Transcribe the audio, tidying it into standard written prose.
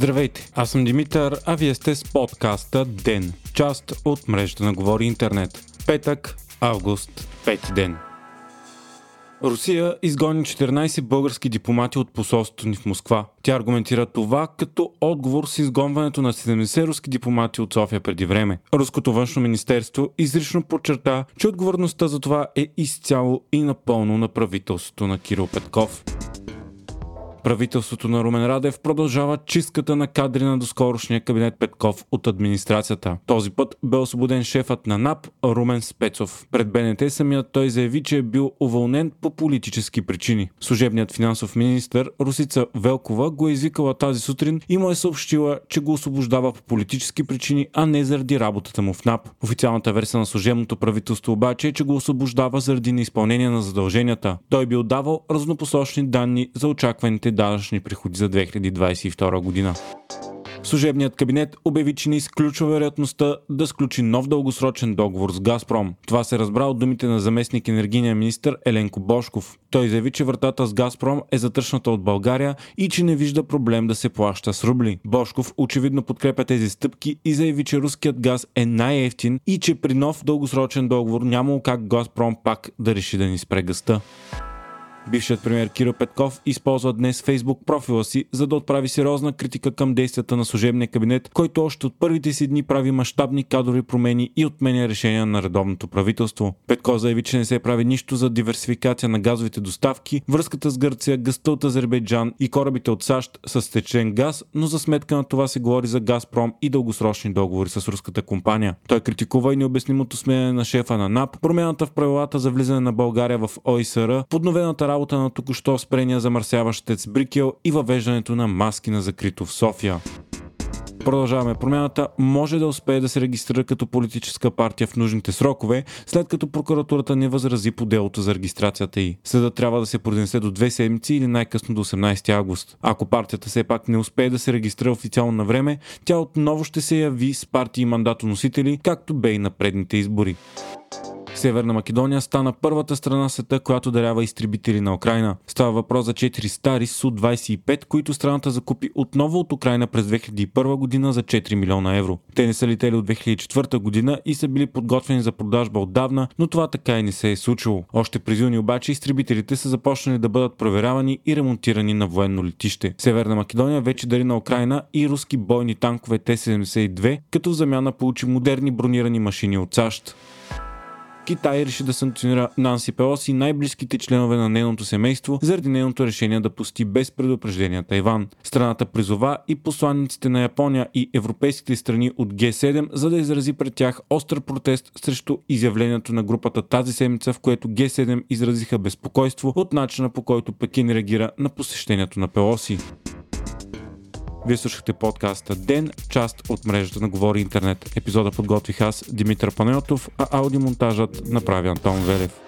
Здравейте, аз съм Димитър, а вие сте с подкаста ДЕН, част от мрежата на Говори Интернет. Петък, август, пети ден. Русия изгони 14 български дипломати от посолството ни в Москва. Тя аргументира това като отговор с изгонването на 70 руски дипломати от София преди време. Руското външно министерство изрично подчерта, че отговорността за това е изцяло и напълно на правителството на Кирил Петков. Правителството на Румен Радев продължава чистката на кадри на доскорошния кабинет Петков от администрацията. Този път бе освободен шефът на НАП Румен Спецов. Пред БНТ самият той заяви, че е бил уволнен по политически причини. Служебният финансов министър Росица Велкова го е извикала тази сутрин и му е съобщила, че го освобождава по политически причини, а не заради работата му в НАП. Официалната версия на служебното правителство обаче е, че го освобождава заради неизпълнение на задълженията. Той бил давал разнопосочни данни за очакваните данъчни приходи за 2022 година. Служебният кабинет обяви, че не изключва вероятността да сключи нов дългосрочен договор с Газпром. Това се разбра от думите на заместник енергийния министър Еленко Божков. Той заяви, че вратата с Газпром е затъчната от България и че не вижда проблем да се плаща с рубли. Божков очевидно подкрепя тези стъпки и заяви, че руският газ е най-евтин и че при нов дългосрочен договор няма как Газпром пак да реши да ни спре газта. Бившият премиер Кирил Петков използва днес Facebook профила си, за да отправи сериозна критика към действията на служебния кабинет, който още от първите си дни прави мащабни кадрови промени и отменя решения на редовното правителство. Петков заяви, че не се прави нищо за диверсификация на газовите доставки, връзката с Гърция, газта от Азербайджан и корабите от САЩ с втечнен газ, но за сметка на това се говори за Газпром и дългосрочни договори с руската компания. Той критикува и необяснимото сменяне на шефа на НАП, промяната в правилата за влизане на България в ОИСР, подновената работа на току-що спрения замърсяващ ТЕЦ Брикел и въвеждането на маски на закрито в София. Продължаваме промяната. Може да успее да се регистрира като политическа партия в нужните срокове, след като прокуратурата не възрази по делото за регистрацията й. Съдът трябва да се произнесе до 2 седмици или най-късно до 18 август. Ако партията все пак не успее да се регистрира официално на време, тя отново ще се яви с партии и мандатоносители, както бе и на предните избори. Северна Македония стана първата страна в света, която дарява изтребители на Украйна. Става въпрос за 4 стари Су-25, които страната закупи отново от Украйна през 2001 година за 4 милиона евро. Те не са летели от 2004 година и са били подготвени за продажба отдавна, но това така и не се е случило. Още през юни обаче изтребителите са започнали да бъдат проверявани и ремонтирани на военно летище. Северна Македония вече дари на Украйна и руски бойни танкове Т-72, като в замяна получи модерни бронирани машини от САЩ. Китай реши да санкционира Нанси Пелоси и най-близките членове на нейното семейство заради нейното решение да пусти без предупреждение Тайван. Страната призова и посланиците на Япония и европейските страни от G7, за да изрази пред тях остър протест срещу изявлението на групата тази седмица, в което G7 изразиха безпокойство от начина, по който Пекин реагира на посещението на Пелоси. Вие слушахте подкаста ДЕН, част от мрежата на Говори Интернет. Епизода подготвих аз, Димитър Панойотов, а аудиомонтажът направи Антон Велев.